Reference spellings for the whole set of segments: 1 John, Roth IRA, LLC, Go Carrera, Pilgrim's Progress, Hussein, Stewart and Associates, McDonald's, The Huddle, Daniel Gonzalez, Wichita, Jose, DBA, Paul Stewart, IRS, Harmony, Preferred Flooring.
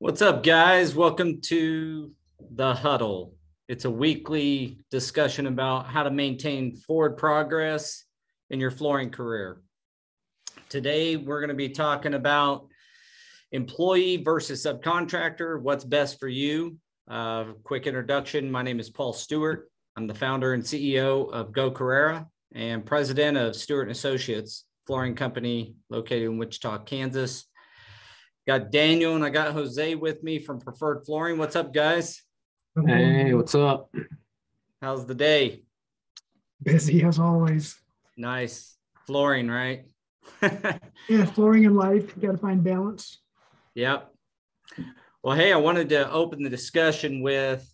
What's up, guys? Welcome to The Huddle. It's a weekly discussion about how to maintain forward progress in your flooring career. Today, we're going to be talking about employee versus subcontractor, what's best for you. Quick introduction. My name is Paul Stewart. I'm the founder and CEO of Go Carrera and president of Stewart and Associates, flooring company located in Wichita, Kansas. Got Daniel and I got Jose with me from Preferred Flooring. What's up, guys? Hey, what's up? How's the day? Busy as always. Nice. Flooring, right? Yeah, flooring and life. You got to find balance. Yep. Well, hey, I wanted to open the discussion with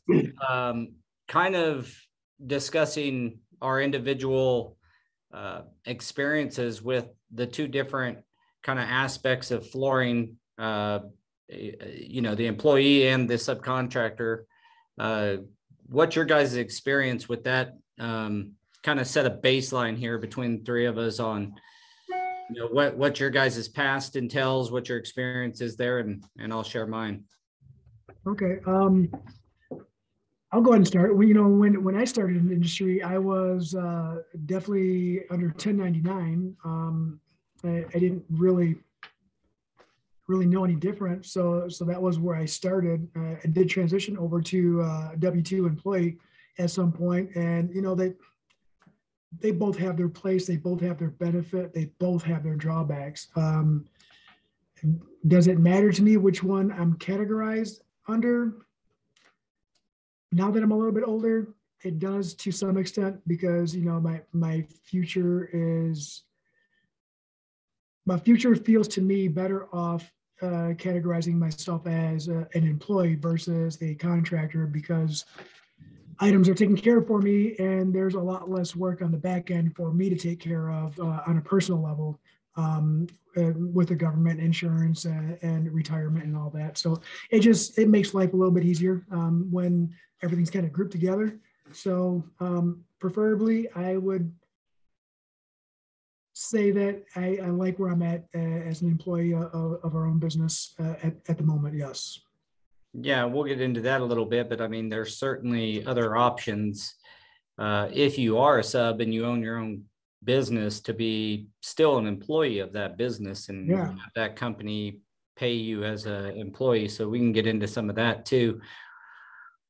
kind of discussing our individual experiences with the two different kind of aspects of flooring. You know, the employee and the subcontractor, what's your guys' experience with that? Kind of set a baseline here between the three of us on, you know, what your guys' past entails, what your experience is there, and I'll share mine. Okay. I'll go ahead and start. Well, you know, when I started in the industry, I was definitely under 1099. I didn't really know any different. So that was where I started. I did transition over to W-2 employee at some point. And, you know, they both have their place. They both have their benefit. They both have their drawbacks. Does it matter to me which one I'm categorized under? Now that I'm a little bit older, it does to some extent, because, you know, my future feels to me better off categorizing myself as an employee versus a contractor, because items are taken care of for me and there's a lot less work on the back end for me to take care of on a personal level with the government, insurance, and retirement and all that. So it makes life a little bit easier when everything's kind of grouped together. So preferably I would say that I like where I'm at as an employee of our own business at the moment, yes. Yeah, we'll get into that a little bit, but I mean, there's certainly other options if you are a sub and you own your own business to be still an employee of that business and yeah, that company pay you as an employee. So we can get into some of that too.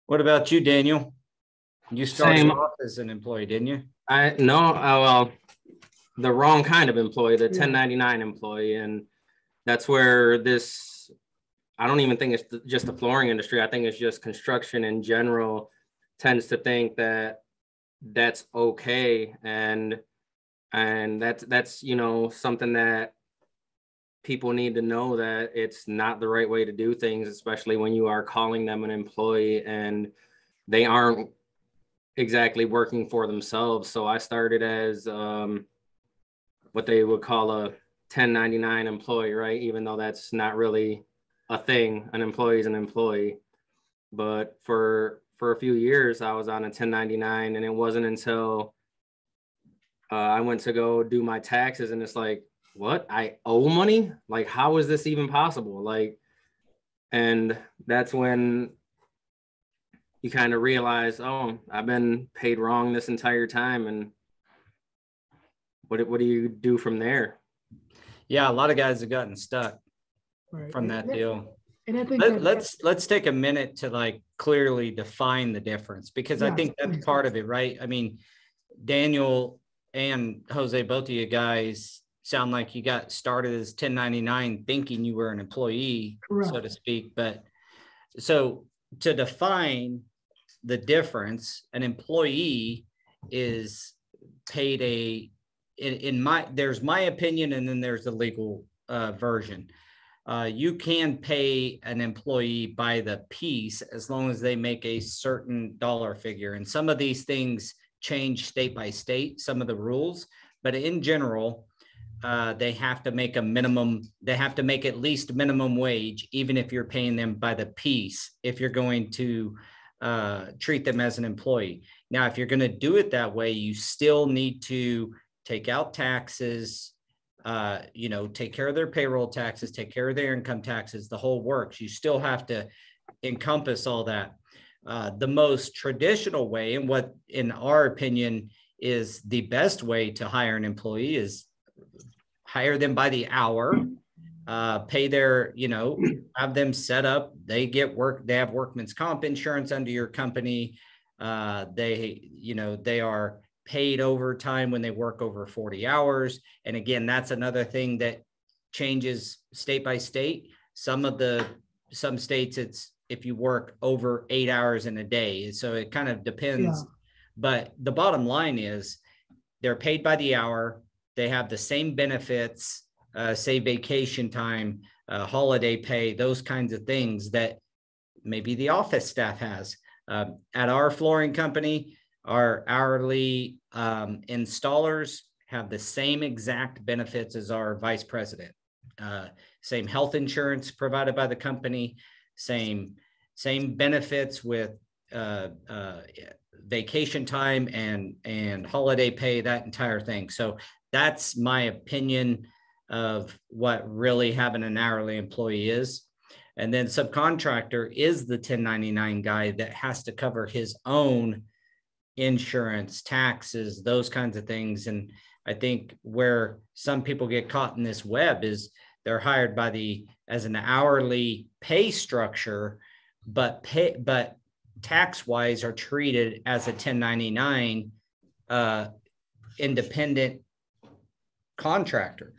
What about you, Daniel? You started off as an employee, didn't you? No, well, the wrong kind of employee, the 1099 employee. And that's where this, I don't even think it's just the flooring industry. I think it's just construction in general tends to think that that's okay. And that's, you know, something that people need to know, that it's not the right way to do things, especially when you are calling them an employee and they aren't exactly working for themselves. So I started as, what they would call a 1099 employee, right? Even though that's not really a thing, an employee is an employee. But for a few years, I was on a 1099, and it wasn't until I went to go do my taxes, and it's like, what? I owe money? Like, how is this even possible? Like, and that's when you kind of realize, oh, I've been paid wrong this entire time, and what do you do from there? Yeah, a lot of guys have gotten stuck from that deal. And I think let's take a minute to like clearly define the difference, because I think that's part of it, right? I mean, Daniel and Jose, both of you guys sound like you got started as 1099 thinking you were an employee, correct, so to speak. But so to define the difference, an employee is paid a, there's my opinion, and then there's the legal version. You can pay an employee by the piece as long as they make a certain dollar figure. And some of these things change state by state, some of the rules, but in general, they have to make a minimum, they have to make at least minimum wage, even if you're paying them by the piece, if you're going to treat them as an employee. Now, if you're going to do it that way, you still need to take out taxes, you know, take care of their payroll taxes, take care of their income taxes, the whole works. You still have to encompass all that. The most traditional way, and what in our opinion is the best way to hire an employee, is hire them by the hour, pay their, you know, have them set up. They get work. They have workman's comp insurance under your company. They, you know, they are paid overtime when they work over 40 hours. And again, that's another thing that changes state by state. Some states it's, if you work over 8 hours in a day. So it kind of depends, but the bottom line is they're paid by the hour. They have the same benefits, say vacation time, holiday pay, those kinds of things that maybe the office staff has. At our flooring company, our hourly installers have the same exact benefits as our vice president, same health insurance provided by the company, same benefits with vacation time and holiday pay, that entire thing. So that's my opinion of what really having an hourly employee is. And then subcontractor is the 1099 guy that has to cover his own insurance, taxes, those kinds of things. And I think where some people get caught in this web is they're hired by the as an hourly pay structure, but tax wise are treated as a 1099 independent contractor.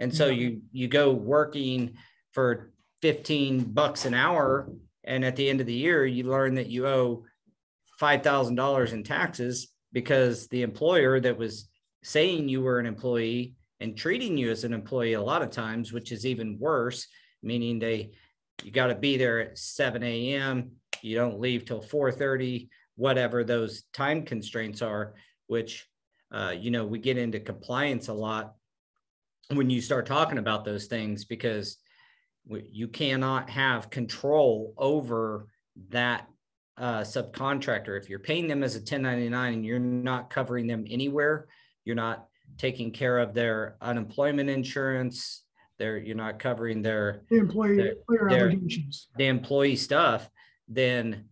And so you go working for $15 an hour, and at the end of the year, you learn that you owe $5,000 in taxes because the employer that was saying you were an employee and treating you as an employee a lot of times, which is even worse, meaning you got to be there at 7 a.m., you don't leave till 4:30, whatever those time constraints are, which, you know, we get into compliance a lot when you start talking about those things, because you cannot have control over that subcontractor. If you're paying them as a 1099 and you're not covering them anywhere, you're not taking care of their unemployment insurance, you're not covering their obligations, the employee stuff, then,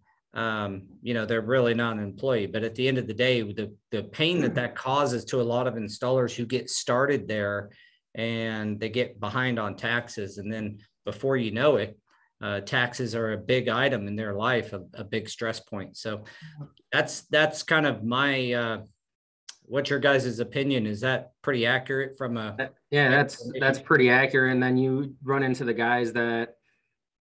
you know, they're really not an employee. But at the end of the day, the pain that causes to a lot of installers who get started there and they get behind on taxes. And then before you know it, taxes are a big item in their life, a big stress point. So that's kind of my, what's your guys' opinion? Is that pretty accurate from a... Yeah, that's pretty accurate. And then you run into the guys that,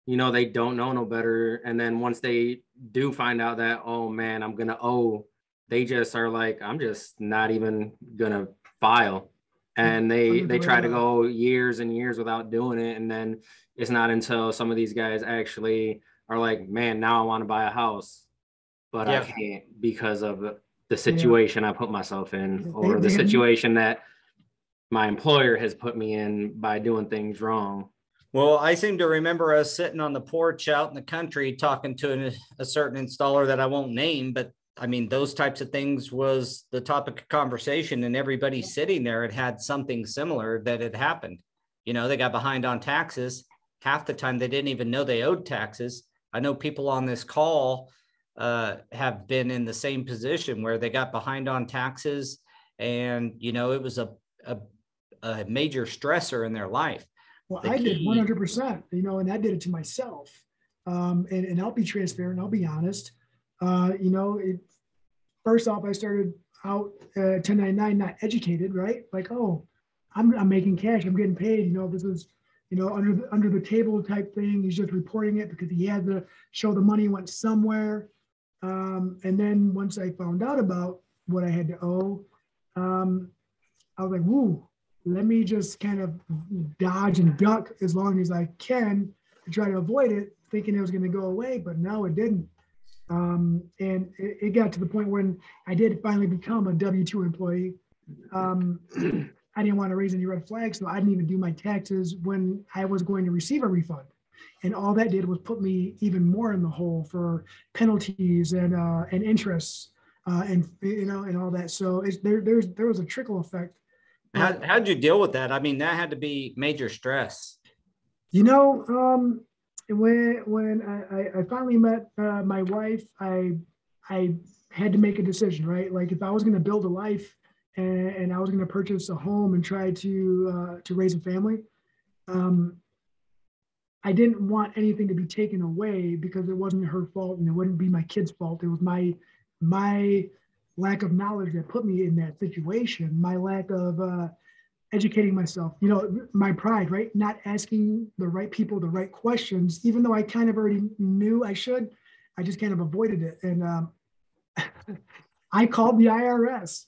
you know, they don't know no better. And then once they do find out that, oh man, I'm going to owe, they just are like, I'm just not even going to file. And they try to go years and years without doing it. And then it's not until some of these guys actually are like, man, now I want to buy a house, but I can't because of the situation I put myself in, or the situation that my employer has put me in by doing things wrong. Well, I seem to remember us sitting on the porch out in the country talking to a certain installer that I won't name, but I mean, those types of things was the topic of conversation, and everybody sitting there had something similar that had happened. You know, they got behind on taxes. Half the time they didn't even know they owed taxes. I know people on this call have been in the same position where they got behind on taxes, and you know, it was a major stressor in their life. Well, I did 100%, you know, and I did it to myself. And I'll be transparent, I'll be honest. You know, first off, I started out 1099, not educated, right? Like, oh, I'm making cash, I'm getting paid. You know, this is, you know, under the table type thing. He's just reporting it because he had to show the money went somewhere. And then once I found out about what I had to owe, I was like, woo, let me just kind of dodge and duck as long as I can to try to avoid it, thinking it was going to go away, but no, it didn't. And it got to the point when I did finally become a W-2 employee. I didn't want to raise any red flags, so I didn't even do my taxes when I was going to receive a refund. And all that did was put me even more in the hole for penalties and interests and all that. So there was a trickle effect. How'd you deal with that? I mean, that had to be major stress. You know, when I finally met my wife, I had to make a decision, right? Like, if I was going to build a life and I was going to purchase a home and try to raise a family, I didn't want anything to be taken away because it wasn't her fault and it wouldn't be my kid's fault. It was my lack of knowledge that put me in that situation, my lack of educating myself, you know, my pride, right? Not asking the right people the right questions, even though I kind of already knew I should, I just kind of avoided it. And I called the IRS.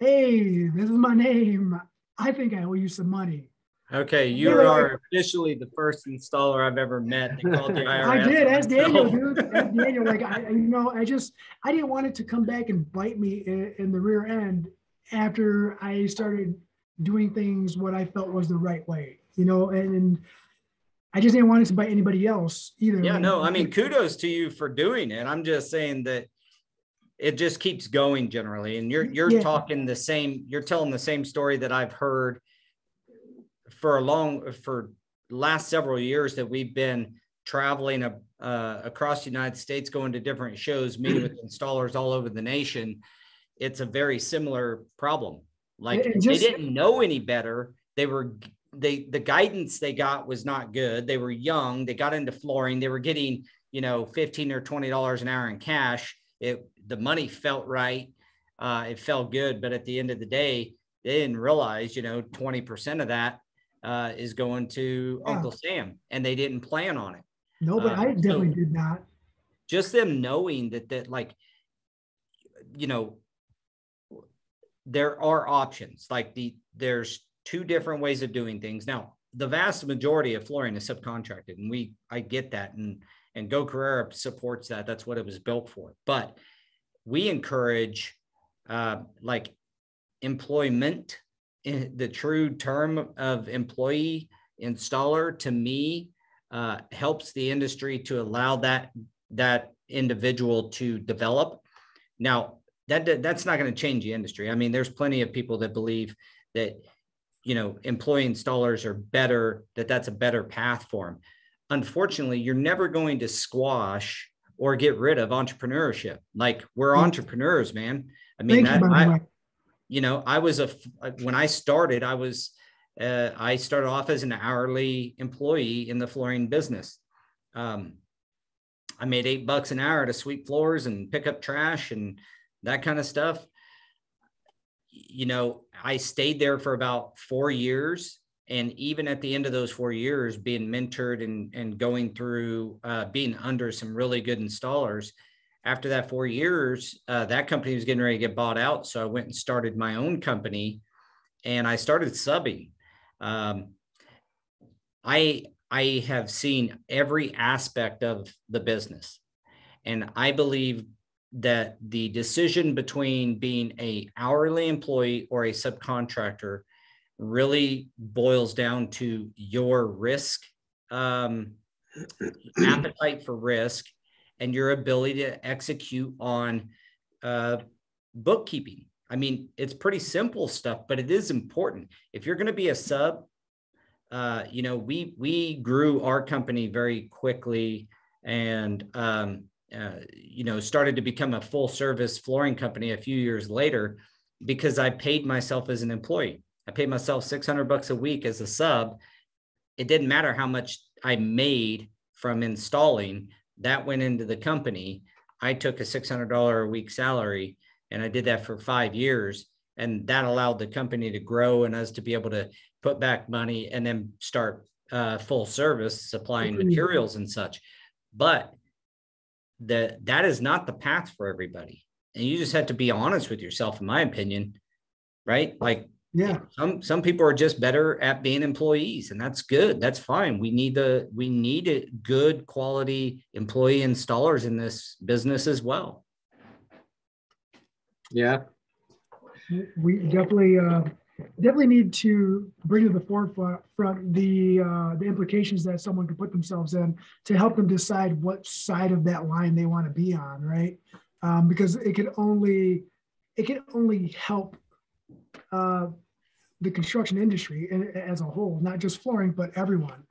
Hey, this is my name. I think I owe you some money. Okay, you are officially the first installer I've ever met that called the IRS. I did. That's Daniel, dude. That's Daniel. Like, I didn't want it to come back and bite me in the rear end after I started doing things what I felt was the right way, you know, and I just didn't want it to bite anybody else either. Yeah, no, I mean, kudos to you for doing it. I'm just saying that it just keeps going generally, and you're talking the same, you're telling the same story that I've heard for last several years that we've been traveling across the United States, going to different shows, meeting with installers all over the nation. It's a very similar problem. Like, they didn't know any better. The guidance they got was not good. They were young. They got into flooring. They were getting, you know, $15 or $20 an hour in cash. The money felt right. It felt good. But at the end of the day, they didn't realize, you know, 20% of that is going to Uncle Sam, and they didn't plan on it. No, but I definitely did not. Just them knowing that like, you know, there are options. Like, there's two different ways of doing things. Now, the vast majority of flooring is subcontracted, and I get that, and Go Carrera supports that. That's what it was built for. But we encourage like employment. The true term of employee installer, to me, helps the industry to allow that individual to develop. Now, that's not going to change the industry. I mean, there's plenty of people that believe that, you know, employee installers are better, that's a better path for them. Unfortunately, you're never going to squash or get rid of entrepreneurship. Like, we're entrepreneurs, man. I mean, you know, when I started, I started off as an hourly employee in the flooring business. I made $8 an hour to sweep floors and pick up trash and that kind of stuff. You know, I stayed there for about 4 years. And even at the end of those 4 years, being mentored and going through being under some really good installers, after that 4 years, that company was getting ready to get bought out. So I went and started my own company, and I started subbing. I have seen every aspect of the business. And I believe that the decision between being an hourly employee or a subcontractor really boils down to your risk, appetite for risk, and your ability to execute on bookkeeping. I mean, it's pretty simple stuff, but it is important. If you're going to be a sub, you know, we grew our company very quickly and, you know, started to become a full service flooring company a few years later because I paid myself as an employee. I paid myself $600 a week as a sub. It didn't matter how much I made from installing. That went into the company. I took a $600 a week salary, and I did that for 5 years. And that allowed the company to grow and us to be able to put back money and then start full service supplying materials and such. But that is not the path for everybody. And you just have to be honest with yourself, in my opinion, right? Like, yeah, some people are just better at being employees, and that's good. That's fine. We need good quality employee installers in this business as well. Yeah, we definitely need to bring to the forefront the implications that someone could put themselves in to help them decide what side of that line they want to be on, right? Because it can only help the construction industry as a whole, not just flooring, but everyone.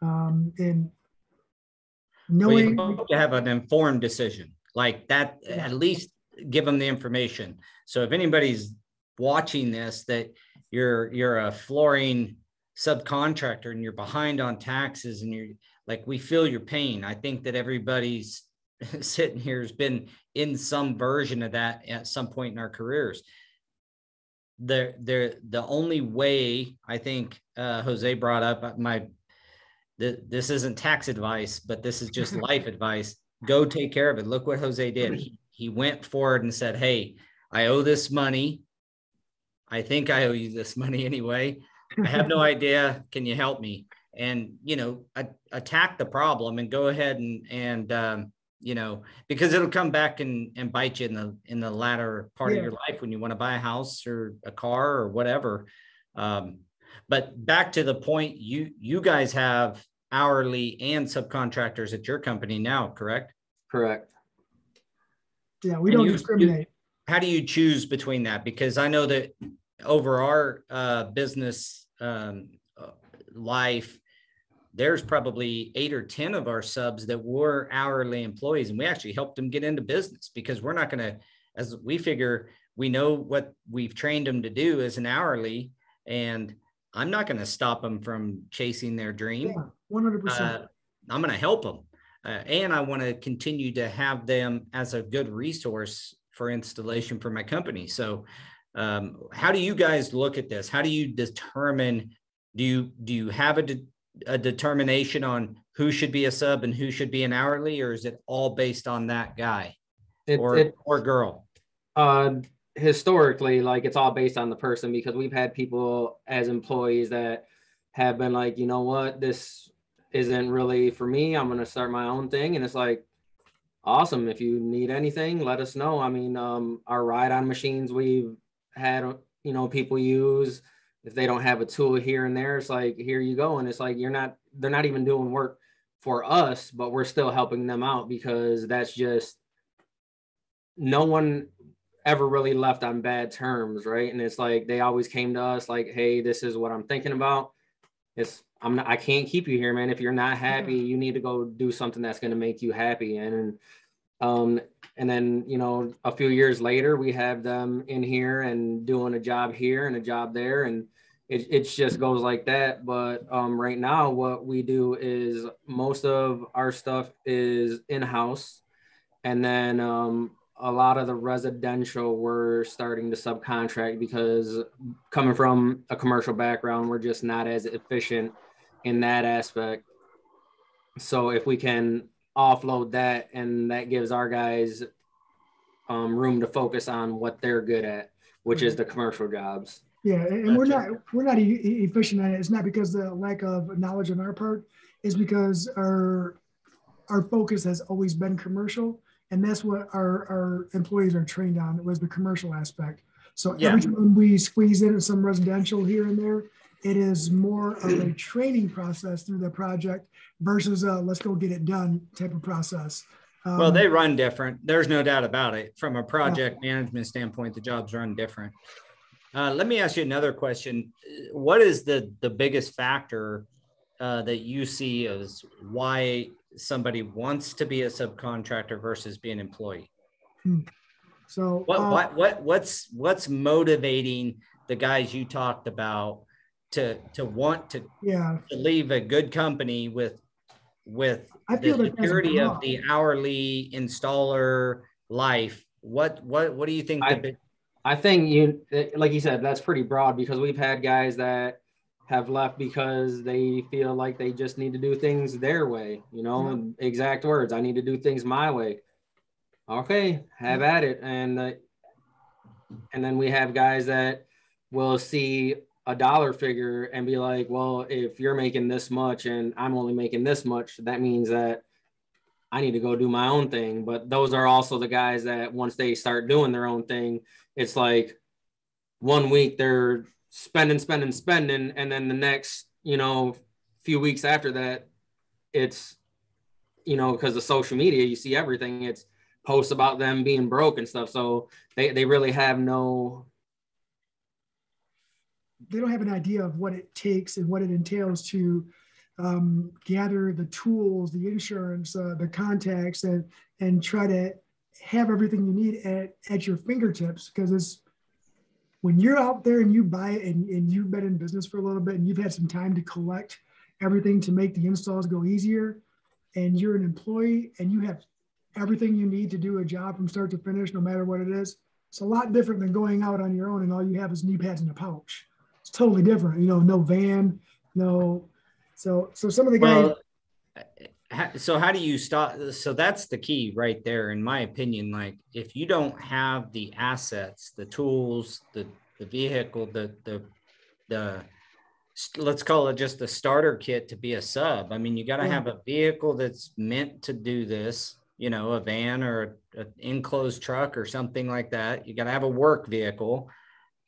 And knowing well, you hope to have an informed decision like that, yeah. At least give them the information. So if anybody's watching this, that you're a flooring subcontractor and you're behind on taxes and you're like, we feel your pain. I think that everybody's sitting here has been in some version of that at some point in our careers. The only way, I think Jose brought up this isn't tax advice, but this is just life advice. Go take care of it. Look what Jose did. He went forward and said, hey, I owe this money. I think I owe you this money anyway. I have no idea. Can you help me? And, you know, attack the problem and go ahead and you know, because it'll come back and bite you in the latter part yeah. of your life when you want to buy a house or a car or whatever. But back to the point, you guys have hourly and subcontractors at your company now, correct? Correct. Yeah, we don't discriminate. How do you choose between that? Because I know that over our business life, there's probably 8 or 10 of our subs that were hourly employees, and we actually helped them get into business because we're not going to, as we figure, we know what we've trained them to do as an hourly, and I'm not going to stop them from chasing their dream. Yeah, 100%. I'm going to help them. And I want to continue to have them as a good resource for installation for my company. So how do you guys look at this? How do you determine, do you have a determination on who should be a sub and who should be an hourly, or is it all based on that guy or girl? Historically, like, it's all based on the person, because we've had people as employees that have been like, you know what, this isn't really for me. I'm going to start my own thing. And it's like, awesome. If you need anything, let us know. I mean, our ride-on machines, we've had, you know, people use, if they don't have a tool here and there, it's like, here you go. And it's like, they're not even doing work for us, but we're still helping them out, because that's just, no one ever really left on bad terms. Right. And it's like, they always came to us like, hey, this is what I'm thinking about. I can't keep you here, man. If you're not happy, you need to go do something that's going to make you happy. And then, you know, a few years later, we have them in here and doing a job here and a job there. And it just goes like that. But right now, what we do is most of our stuff is in-house. And then a lot of the residential, we're starting to subcontract, because coming from a commercial background, we're just not as efficient in that aspect. So if we can offload that, and that gives our guys room to focus on what they're good at, which is the commercial jobs. Yeah, and we're not efficient at it. It's not because the lack of knowledge on our part, is because our focus has always been commercial, and that's what our employees are trained on, was the commercial aspect. So every time we squeeze in some residential here and there, it is more of a training process through the project versus a let's go get it done type of process. Well, they run different. There's no doubt about it. From a project management standpoint, the jobs run different. Let me ask you another question. What is the biggest factor that you see as why somebody wants to be a subcontractor versus be an employee? So what's motivating the guys you talked about to want to leave a good company with the security of the hourly installer life? What do you think? I think, you like you said, that's pretty broad, because we've had guys that have left because they feel like they just need to do things their way, you know, exact words, I need to do things my way. Okay, have at it. And then we have guys that will see a dollar figure and be like, well, if you're making this much and I'm only making this much, that means that I need to go do my own thing. But those are also the guys that once they start doing their own thing, it's like 1 week they're spending. And then the next, you know, few weeks after that, it's, you know, because of social media, you see everything, it's posts about them being broke and stuff. So they really have no they don't have an idea of what it takes and what it entails to gather the tools, the insurance, the contacts, and try to have everything you need at your fingertips. Because it's, when you're out there and you buy it and you've been in business for a little bit and you've had some time to collect everything to make the installs go easier, and you're an employee and you have everything you need to do a job from start to finish, no matter what it is, it's a lot different than going out on your own and all you have is knee pads in a pouch. It's totally different, you know, no van, no. So some of the guys. Well, so how do you stop? So that's the key right there, in my opinion. Like, if you don't have the assets, the tools, the vehicle, the let's call it just the starter kit to be a sub. I mean, you got to have a vehicle that's meant to do this, you know, a van or an enclosed truck or something like that. You got to have a work vehicle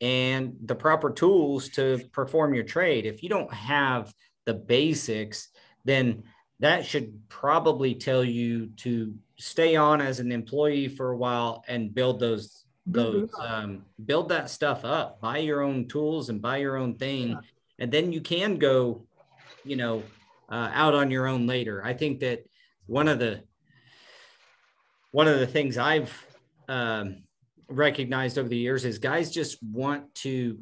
and the proper tools to perform your trade. If you don't have the basics, then that should probably tell you to stay on as an employee for a while and build build that stuff up, buy your own tools and buy your own thing. And then you can go, you know, out on your own later. I think that one of the things I've recognized over the years is guys just want to,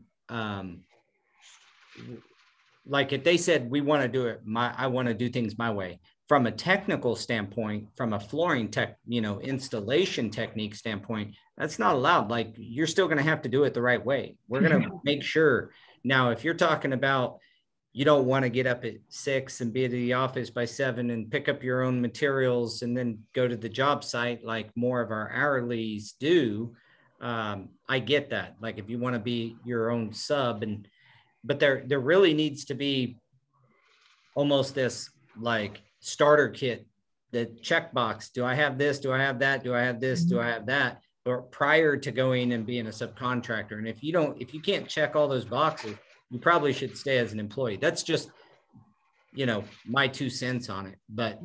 like if they said, we want to do it, I want to do things my way. From a technical standpoint, from a flooring installation technique standpoint, that's not allowed. Like, you're still going to have to do it the right way. We're going to make sure. Now, if you're talking about, you don't want to get up at 6 and be at the office by 7 and pick up your own materials and then go to the job site like more of our hourlies do, I get that. Like, if you want to be your own sub, but there really needs to be almost this like starter kit, the checkbox. Do I have this? Do I have that? Do I have this? Do I have that? Or prior to going and being a subcontractor. And if you can't check all those boxes, you probably should stay as an employee. That's just, you know, my 2 cents on it. But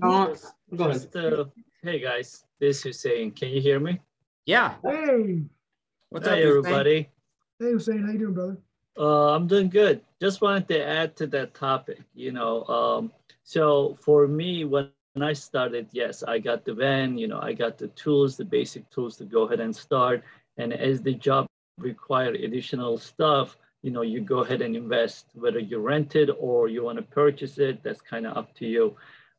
hey guys, this is Hussein. Can you hear me? Yeah. Hey. What's up, everybody? Hey Hussein, how you doing, brother? I'm doing good. Just wanted to add to that topic, you know. So for me, when I started, yes, I got the van, you know, I got the tools, the basic tools to go ahead and start. And as the job required additional stuff, you know, you go ahead and invest, whether you rent it or you want to purchase it, that's kind of up to you.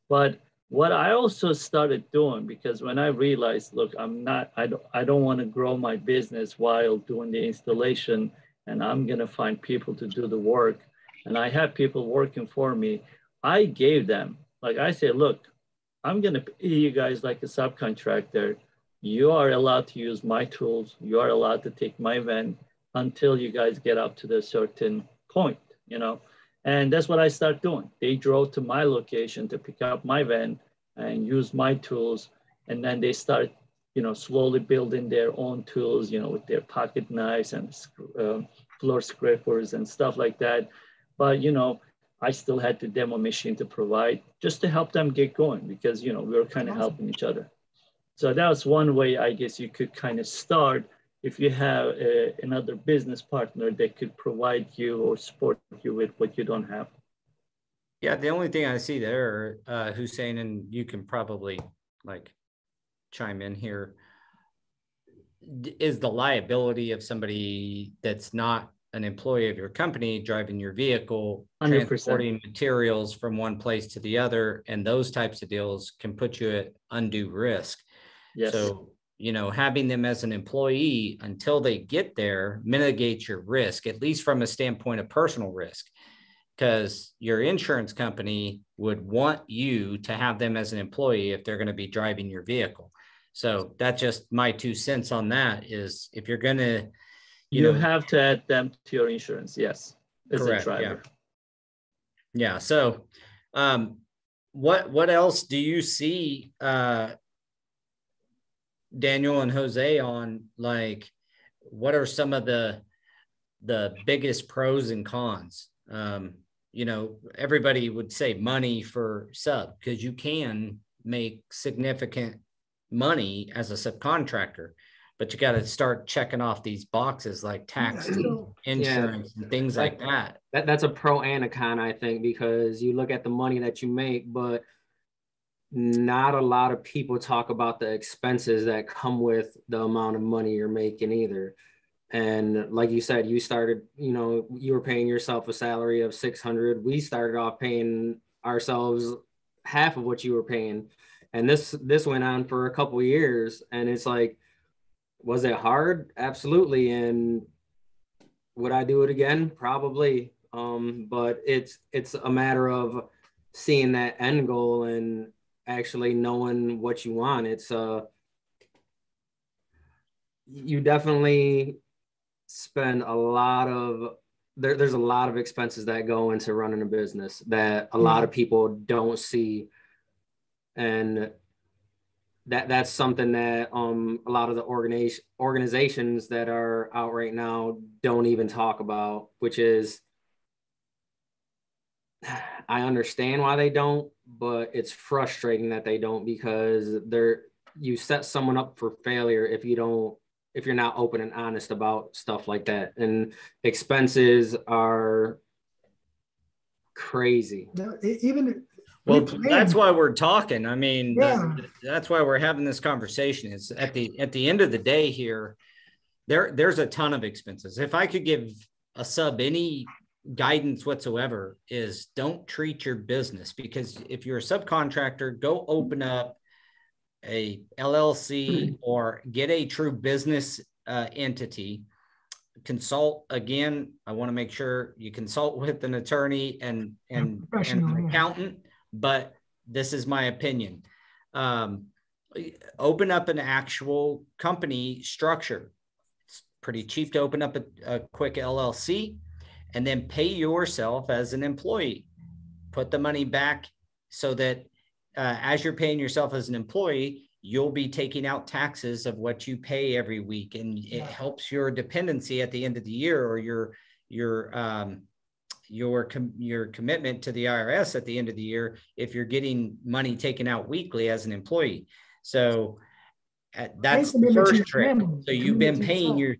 But what I also started doing, because when I realized, look, I don't want to grow my business while doing the installation, and I'm going to find people to do the work, and I have people working for me, I gave them, like I said, look, I'm going to pay you guys like a subcontractor. You are allowed to use my tools. You are allowed to take my van until you guys get up to the certain point, you know? And that's what I start doing. They drove to my location to pick up my van and use my tools. And then they start, you know, slowly building their own tools, you know, with their pocket knives and floor scrapers and stuff like that. But, you know, I still had the demo machine to provide just to help them get going, because, you know, we were kind of helping each other. So that was one way, I guess, you could kind of start if you have another business partner that could provide you or support you with what you don't have. Yeah, the only thing I see there, Hussein, and you can probably like chime in here, is the liability of somebody that's not an employee of your company driving your vehicle, 100%. Transporting materials from one place to the other, and those types of deals can put you at undue risk. Yes. So, you know, having them as an employee until they get there mitigates your risk, at least from a standpoint of personal risk, because your insurance company would want you to have them as an employee if they're going to be driving your vehicle. So that's just my 2 cents on that, is if you're going to, you know, have to add them to your insurance, yes, as correct, a driver. Yeah. So what else do you see, Daniel and Jose, on like, what are some of the biggest pros and cons? You know, everybody would say money for sub, because you can make significant money as a subcontractor. But you got to start checking off these boxes like tax, insurance and things like that. That's a pro and a con, I think, because you look at the money that you make, but not a lot of people talk about the expenses that come with the amount of money you're making either. And like you said, you started, you know, you were paying yourself a salary of $600. We started off paying ourselves half of what you were paying. And this went on for a couple of years. And it's like, was it hard? Absolutely. And would I do it again? Probably. But it's a matter of seeing that end goal and actually knowing what you want. It's you definitely spend a lot of, there's a lot of expenses that go into running a business that a lot of people don't see. And that's something that a lot of the organizations that are out right now don't even talk about, which is, I understand why they don't, but it's frustrating that they don't, because you set someone up for failure if you're not open and honest about stuff like that. And expenses are crazy. Well, that's why we're talking. I mean, that's why we're having this conversation, is at the end of the day here, there's a ton of expenses. If I could give a sub any guidance whatsoever, is don't treat your business, because if you're a subcontractor, go open up a LLC or get a true business entity. Consult, again, I want to make sure you consult with an attorney and an accountant, but this is my opinion. Open up an actual company structure. It's pretty cheap to open up a quick LLC, and then pay yourself as an employee. Put the money back so that as you're paying yourself as an employee, you'll be taking out taxes of what you pay every week, and it helps your dependency at the end of the year, or your commitment to the IRS at the end of the year if you're getting money taken out weekly as an employee. So that's the first trick. So you've been paying you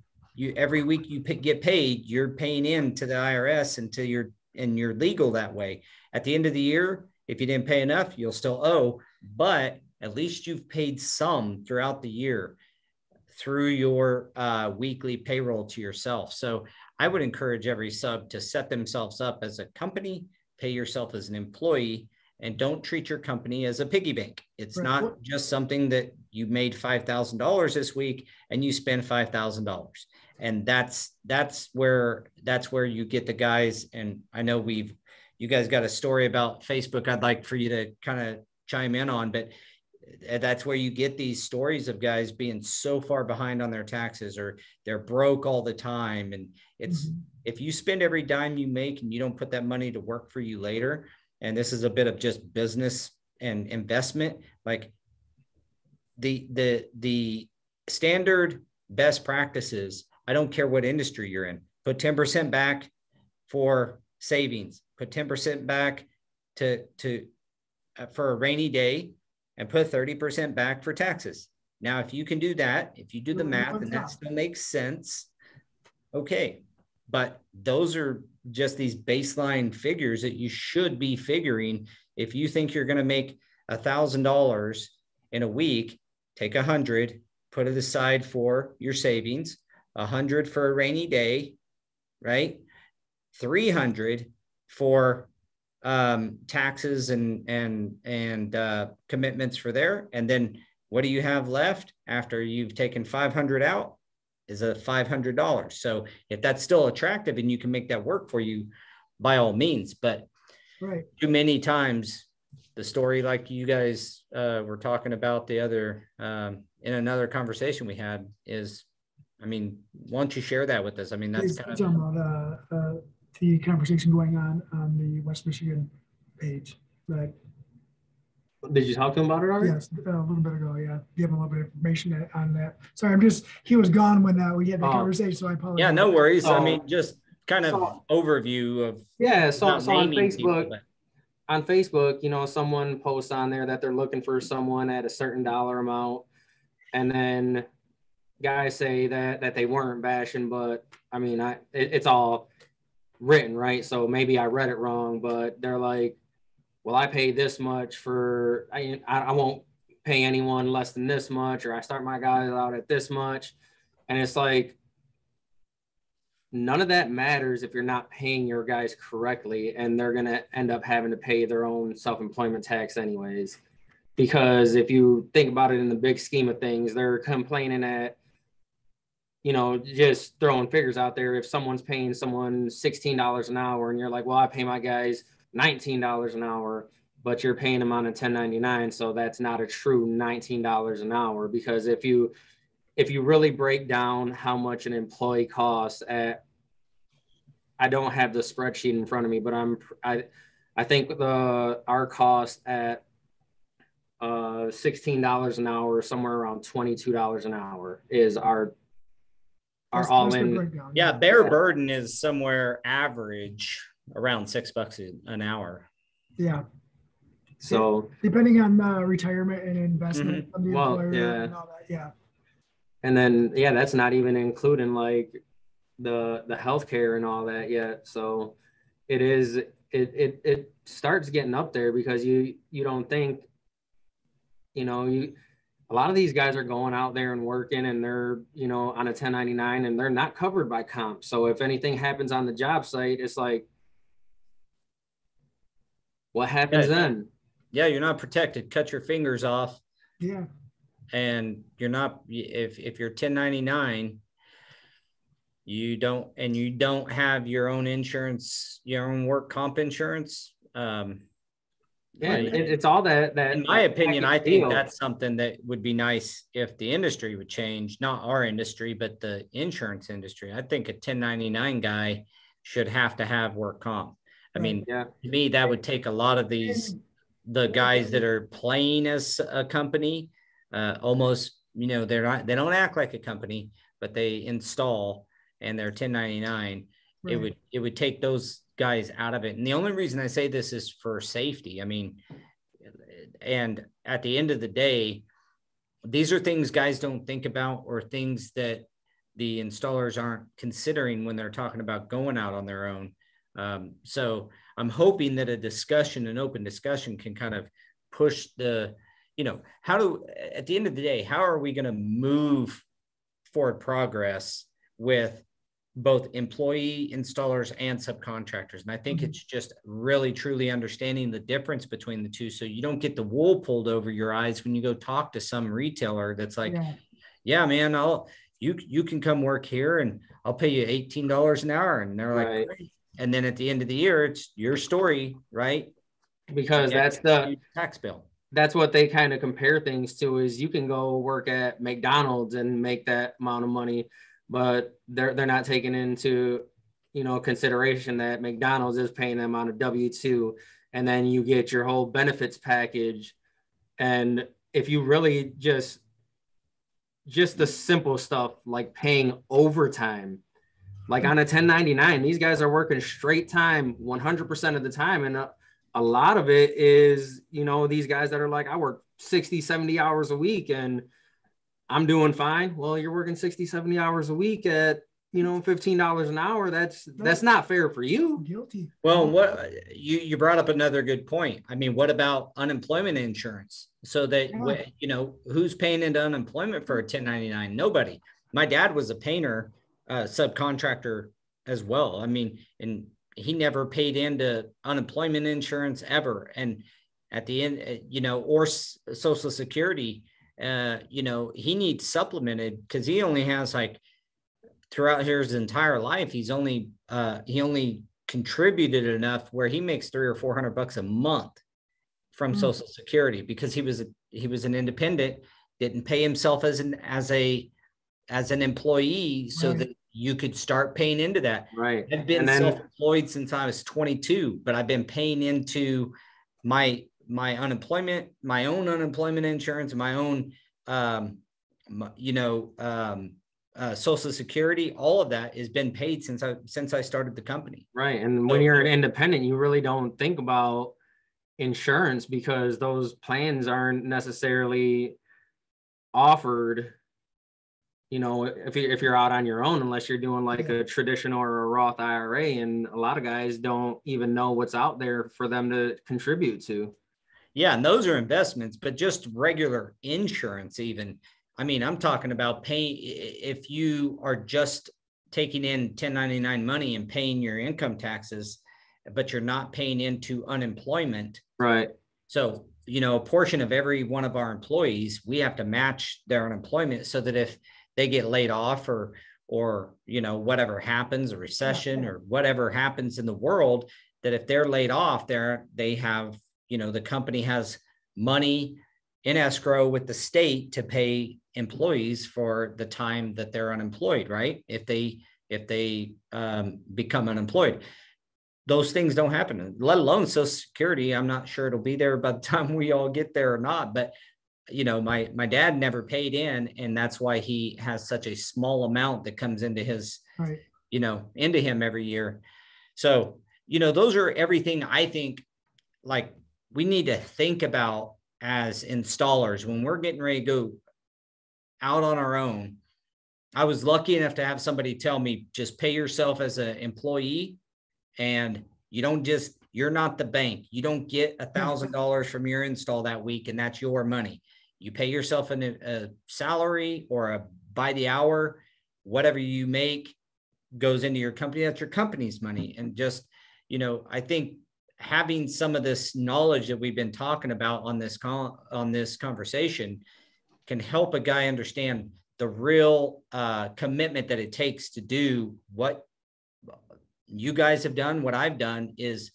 every week you get paid, you're paying into the IRS until you're legal that way. At the end of the year, if you didn't pay enough, you'll still owe, but at least you've paid some throughout the year through your weekly payroll to yourself. So I would encourage every sub to set themselves up as a company, pay yourself as an employee, and don't treat your company as a piggy bank. It's not just something that you made $5,000 this week and you spend $5,000. And that's where you get the guys. And I know you guys got a story about Facebook I'd like for you to kind of chime in on, but that's where you get these stories of guys being so far behind on their taxes, or they're broke all the time. And it's, if you spend every dime you make and you don't put that money to work for you later, and this is a bit of just business and investment, like the standard best practices, I don't care what industry you're in, put 10% back for savings, put 10% back for a rainy day, and put 30% back for taxes. Now, if you can do that, if you do the math and that still makes sense, okay. But those are just these baseline figures that you should be figuring. If you think you're going to make $1,000 in a week, take 100, put it aside for your savings, 100 for a rainy day, right? 300 for taxes and commitments for there. And then what do you have left after you've taken 500 out is a $500. So if that's still attractive and you can make that work for you, by all means, but too many times the story, like you guys were talking about the other, in another conversation we had, is, I mean, why don't you share that with us? I mean, that's kind of the conversation going on the West Michigan page, right? Did you talk to him about it already? Yes, a little bit ago, yeah. Give him a little bit of information on that. Sorry, he was gone when we had the conversation, so I apologize. Yeah, no worries. I mean, just kind of overview of. Yeah, so on Facebook, you know, someone posts on there that they're looking for someone at a certain dollar amount, and then guys say that they weren't bashing, but I mean, it's all written, right? So maybe I read it wrong, but they're like, well, I paid this much for, I won't pay anyone less than this much, or I start my guys out at this much. And it's like, none of that matters if you're not paying your guys correctly, and they're going to end up having to pay their own self-employment tax anyways. Because if you think about it in the big scheme of things, they're complaining at, you know, just throwing figures out there. If someone's paying someone $16 an hour and you're like, well, I pay my guys $19 an hour, but you're paying them on a 1099. So that's not a true $19 an hour. Because if you really break down how much an employee costs at, I don't have the spreadsheet in front of me, but I think our cost at $16 an hour, somewhere around $22 an hour is our all in. Yeah. Bear burden is somewhere average around $6 an hour. Yeah. So depending on retirement and investment, mm-hmm. the employer and all that. Yeah. And then, yeah, that's not even including like the healthcare and all that yet. So it starts getting up there, because you don't think, you know, a lot of these guys are going out there and working, and they're, you know, on a 1099, and they're not covered by comp. So if anything happens on the job site, it's like, what happens then? Yeah. You're not protected. Cut your fingers off. Yeah. And you're not, if you're 1099, you don't have your own insurance, your own work comp insurance. Yeah, it's all that. In my opinion, I think that's something that would be nice if the industry would change, not our industry, but the insurance industry. I think a 1099 guy should have to have work comp. I mean, to me, that would take a lot of the guys that are playing as a company, almost, you know, they don't act like a company, but they install and they're 1099. Right. It would take those guys out of it. And the only reason I say this is for safety. I mean, and at the end of the day, these are things guys don't think about, or things that the installers aren't considering when they're talking about going out on their own. So I'm hoping that an open discussion can kind of push the, you know, at the end of the day, how are we going to move forward progress with both employee installers and subcontractors? And I think it's just really truly understanding the difference between the two, so you don't get the wool pulled over your eyes when you go talk to some retailer that's like, yeah man, you can come work here and I'll pay you $18 an hour. And they're like, Great. And then at the end of the year, it's your story, right? Because that's the tax bill. That's what they kind of compare things to, is you can go work at McDonald's and make that amount of money, but they're not taking into, you know, consideration that McDonald's is paying them on a W-2, and then you get your whole benefits package. And if you really just the simple stuff, like paying overtime, like on a 1099, these guys are working straight time 100% of the time. And a lot of it is, you know, these guys that are like, I work 60, 70 hours a week and I'm doing fine. Well, you're working 60, 70 hours a week at, you know, $15 an hour. That's not fair for you. Guilty. Well, what you brought up another good point. I mean, what about unemployment insurance? So that, you know, who's paying into unemployment for a 1099? Nobody. My dad was a painter, subcontractor as well. I mean, and he never paid into unemployment insurance ever. And at the end, you know, or Social Security, you know, he needs supplemented, because he only has, like, throughout his entire life, he only contributed enough where he makes $300 or $400 a month from Social Security, because he was an independent, didn't pay himself as an employee, so that you could start paying into that. Right. I've been self-employed since I was 22, but I've been paying into my unemployment, my own unemployment insurance, my own, Social Security, all of that has been paid since I started the company. Right. And when you're an independent, you really don't think about insurance, because those plans aren't necessarily offered, you know, if you're out on your own, unless you're doing like a traditional or a Roth IRA, and a lot of guys don't even know what's out there for them to contribute to. Yeah. And those are investments, but just regular insurance even. I mean, I'm talking about paying, if you are just taking in 1099 money and paying your income taxes, but you're not paying into unemployment. Right. So, you know, a portion of every one of our employees, we have to match their unemployment so that if they get laid off or, you know, whatever happens, a recession or whatever happens in the world, that if they're laid off there, they have, you know, the company has money in escrow with the state to pay employees for the time that they're unemployed, right? If they become unemployed, those things don't happen, let alone Social Security. I'm not sure it'll be there by the time we all get there or not, but you know, my dad never paid in, and that's why he has such a small amount that comes into his, right, you know, into him every year. So, you know, those are everything I think like we need to think about as installers when we're getting ready to go out on our own. I was lucky enough to have somebody tell me, just pay yourself as an employee, and you don't just, you're not the bank. You don't get $1,000 from your install that week, and that's your money. You pay yourself a salary or a by the hour, whatever you make goes into your company. That's your company's money. And just, you know, I think having some of this knowledge that we've been talking about on this conversation can help a guy understand the real commitment that it takes to do what you guys have done. What I've done is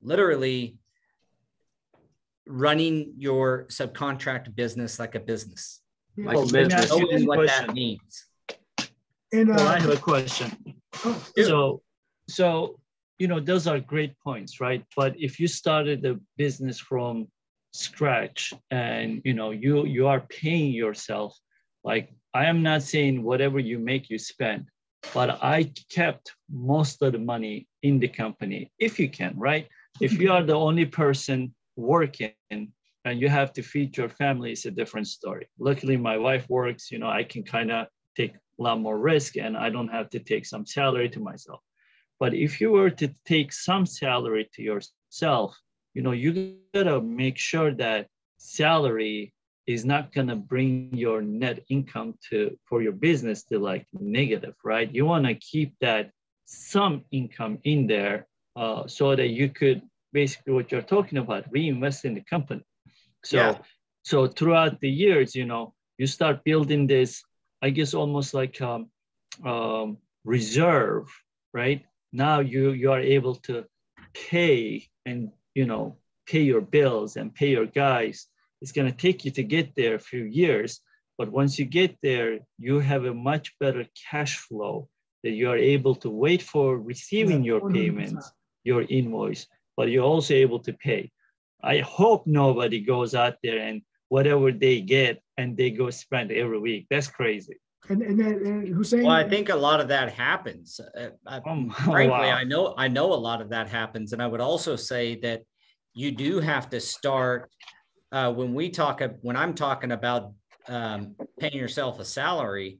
literally running your subcontract business like a business. Yeah. Like a business. What that means. And, well, I have a question. Oh, so, you know, those are great points, right? But if you started a business from scratch and, you know, you are paying yourself, like I am not saying whatever you make, you spend, but I kept most of the money in the company, if you can, right? If you are the only person working and you have to feed your family, it's a different story. Luckily, my wife works, you know, I can kind of take a lot more risk and I don't have to take some salary to myself. But if you were to take some salary to yourself, you know, you gotta make sure that salary is not gonna bring your net income for your business to like negative, right? You wanna keep that some income in there so that you could basically what you're talking about, reinvest in the company. So, yeah. So throughout the years, you know, you start building this, I guess, almost like reserve, right? Now you are able to pay and, you know, pay your bills and pay your guys. It's going to take you to get there a few years, but once you get there, you have a much better cash flow that you are able to wait for receiving your payments, your invoice, but you're also able to pay. I hope nobody goes out there and whatever they get and they go spend every week. That's crazy. And Hussein? Well, I think a lot of that happens. Frankly, wow. I know a lot of that happens. And I would also say that you do have to start when I'm talking about paying yourself a salary,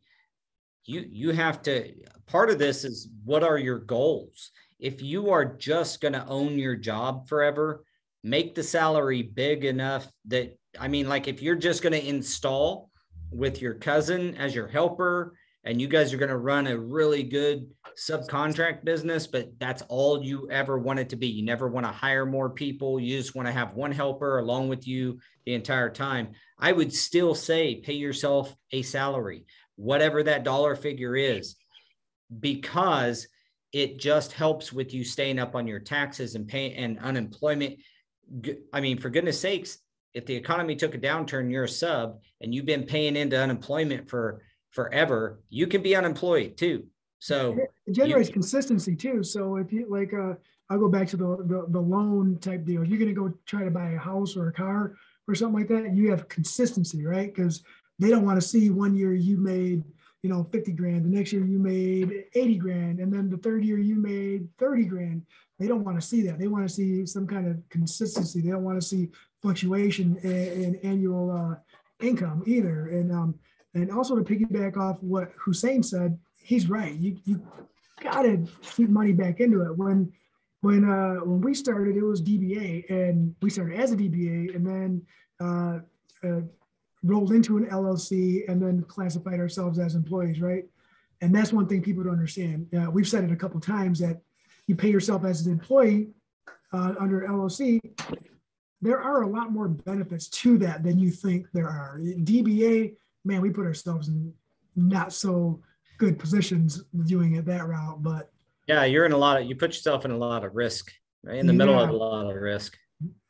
you have to, part of this is what are your goals? If you are just going to own your job forever, make the salary big enough that, I mean, like if you're just going to install with your cousin as your helper and you guys are going to run a really good subcontract business, but that's all you ever want it to be. You never want to hire more people. You just want to have one helper along with you the entire time. I would still say pay yourself a salary, whatever that dollar figure is, because it just helps with you staying up on your taxes and pay and unemployment. I mean, for goodness sakes, if the economy took a downturn, you're a sub and you've been paying into unemployment for forever, you can be unemployed too. So it generates consistency too. So if you like, I'll go back to the loan type deal. If you're going to go try to buy a house or a car or something like that, you have consistency, right? Because they don't want to see one year you made, you know, 50 grand, the next year you made 80 grand, and then the third year you made 30 grand. They don't want to see that. They want to see some kind of consistency. They don't want to see fluctuation in annual income either. And And also to piggyback off what Hussein said, he's right. You gotta keep money back into it. When we started, it was DBA, and we started as a DBA, and then rolled into an LLC, and then classified ourselves as employees, right? And that's one thing people don't understand. We've said it a couple of times that you pay yourself as an employee under LLC. There are a lot more benefits to that than you think there are. In DBA, man, we put ourselves in not so good positions doing it that route, but yeah, you put yourself in a lot of risk, right? In the middle of a lot of risk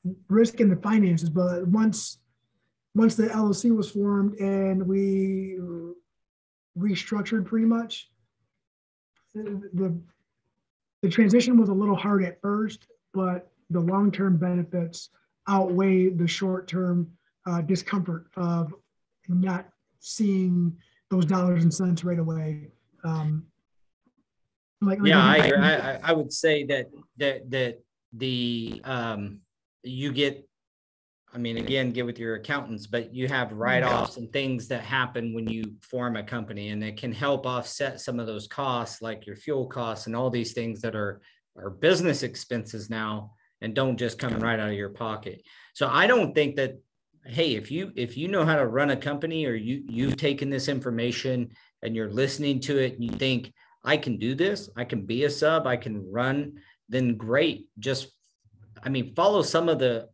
in the finances. But once the LLC was formed and we restructured pretty much, the transition was a little hard at first, but the long-term benefits outweigh the short-term discomfort of not seeing those dollars and cents right away. I would say that the you get, I mean, again, get with your accountants, but you have write-offs and things that happen when you form a company, and it can help offset some of those costs, like your fuel costs and all these things that are business expenses now and don't just come right out of your pocket. So I don't think that, hey, if you know how to run a company, or you've taken this information and you're listening to it and you think, I can do this, I can be a sub, I can run, then great. Just, I mean, follow some of the,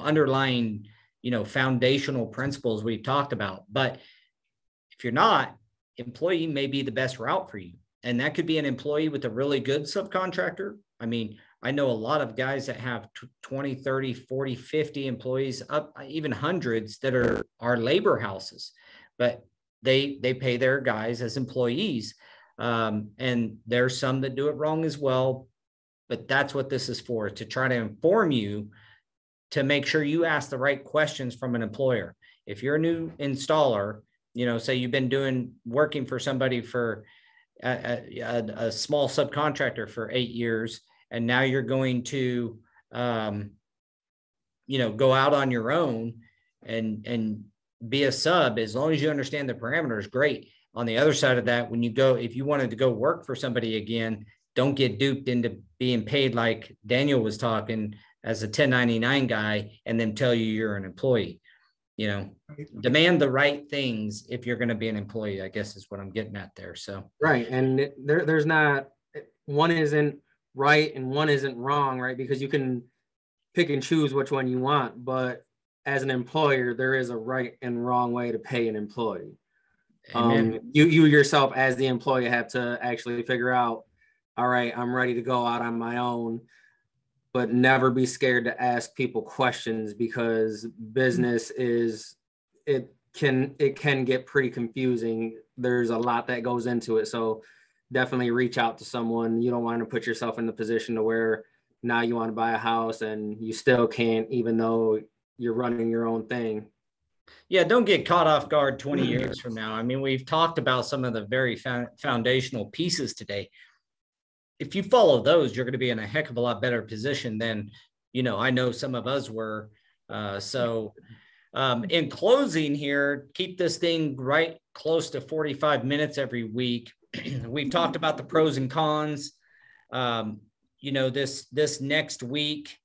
underlying, foundational principles we've talked about. But if you're not, employee may be the best route for you. And that could be an employee with a really good subcontractor. I mean, I know a lot of guys that have 20, 30, 40, 50 employees, up even hundreds, that are labor houses, but they pay their guys as employees. And there's some that do it wrong as well, but that's what this is for, to try to inform you, to make sure you ask the right questions from an employer. If you're a new installer, say you've been working for somebody for a small subcontractor for 8 years, and now you're going to, go out on your own and be a sub. As long as you understand the parameters, great. On the other side of that, if you wanted to go work for somebody again, don't get duped into being paid like Daniel was talking as a 1099 guy, and then tell you you're an employee. Demand the right things if you're going to be an employee, I guess is what I'm getting at there. So right, and there's not, one isn't right and one isn't wrong, right? Because you can pick and choose which one you want, but as an employer, there is a right and wrong way to pay an employee. You yourself as the employee have to actually figure out, all right, I'm ready to go out on my own, but never be scared to ask people questions, because business it can get pretty confusing. There's a lot that goes into it. So definitely reach out to someone. You don't want to put yourself in the position to where now you want to buy a house and you still can't, even though you're running your own thing. Yeah, don't get caught off guard 20 years from now. I mean, we've talked about some of the very foundational pieces today. If you follow those, you're going to be in a heck of a lot better position than, I know some of us were. So in closing here, keep this thing right close to 45 minutes every week. We've talked about the pros and cons. This next week,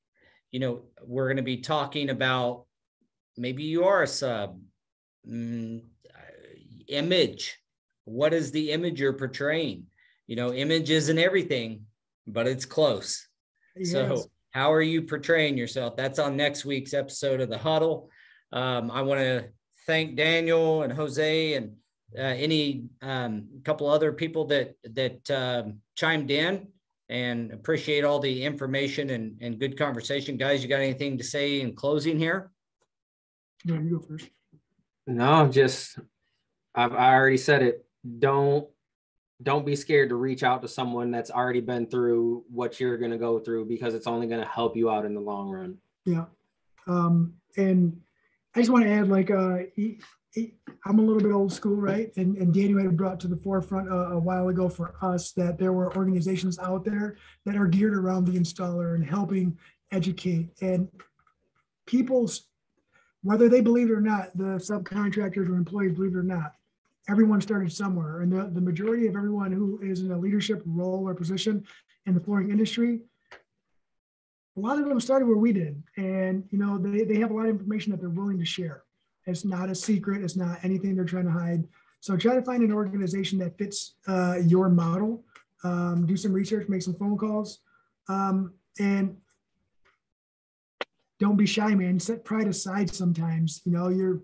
we're going to be talking about, maybe you are a sub, image. What is the image you're portraying? Image isn't everything, but it's close. Yes. So how are you portraying yourself? That's on next week's episode of The Huddle. I want to thank Daniel and Jose and couple other people that chimed in, and appreciate all the information and good conversation. Guys, you got anything to say in closing here? No, you go first. No, just I already said it. Don't be scared to reach out to someone that's already been through what you're going to go through, because it's only going to help you out in the long run. Yeah. And I just want to add, I'm a little bit old school, right? And Daniel had brought to the forefront a while ago for us that there were organizations out there that are geared around the installer and helping educate. And people's, whether they believe it or not, the subcontractors or employees believe it or not, everyone started somewhere. And the majority of everyone who is in a leadership role or position in the flooring industry, a lot of them started where we did. And, you know, they have a lot of information that they're willing to share. It's not a secret. It's not anything they're trying to hide. So try to find an organization that fits your model. Do some research, make some phone calls, and don't be shy, man. Set pride aside sometimes. You know, you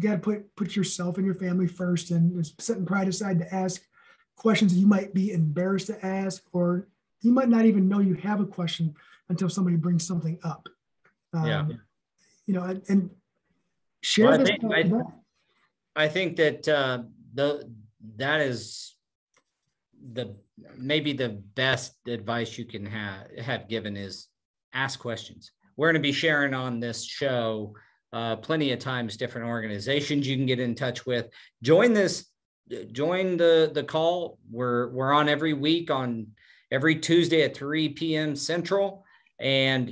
got to put yourself and your family first, and setting pride aside to ask questions that you might be embarrassed to ask, or you might not even know you have a question until somebody brings something up. Yeah. You know, and share this. I think that that is maybe the best advice you can have given is ask questions. We're going to be sharing on this show plenty of times different organizations you can get in touch with. Join the call. We're on every week on every Tuesday at 3 p.m. Central, and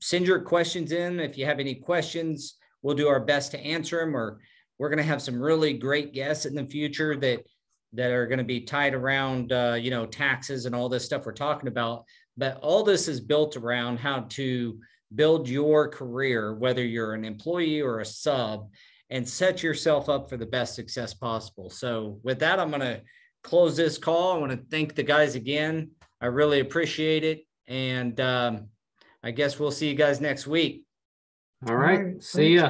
send your questions in. If you have any questions, we'll do our best to answer them, or we're going to have some really great guests in the future that are going to be tied around, you know, taxes and all this stuff we're talking about. But all this is built around how to build your career, whether you're an employee or a sub, and set yourself up for the best success possible. So with that, I'm going to close this call. I want to thank the guys again. I really appreciate it. And I guess we'll see you guys next week. All right. See ya.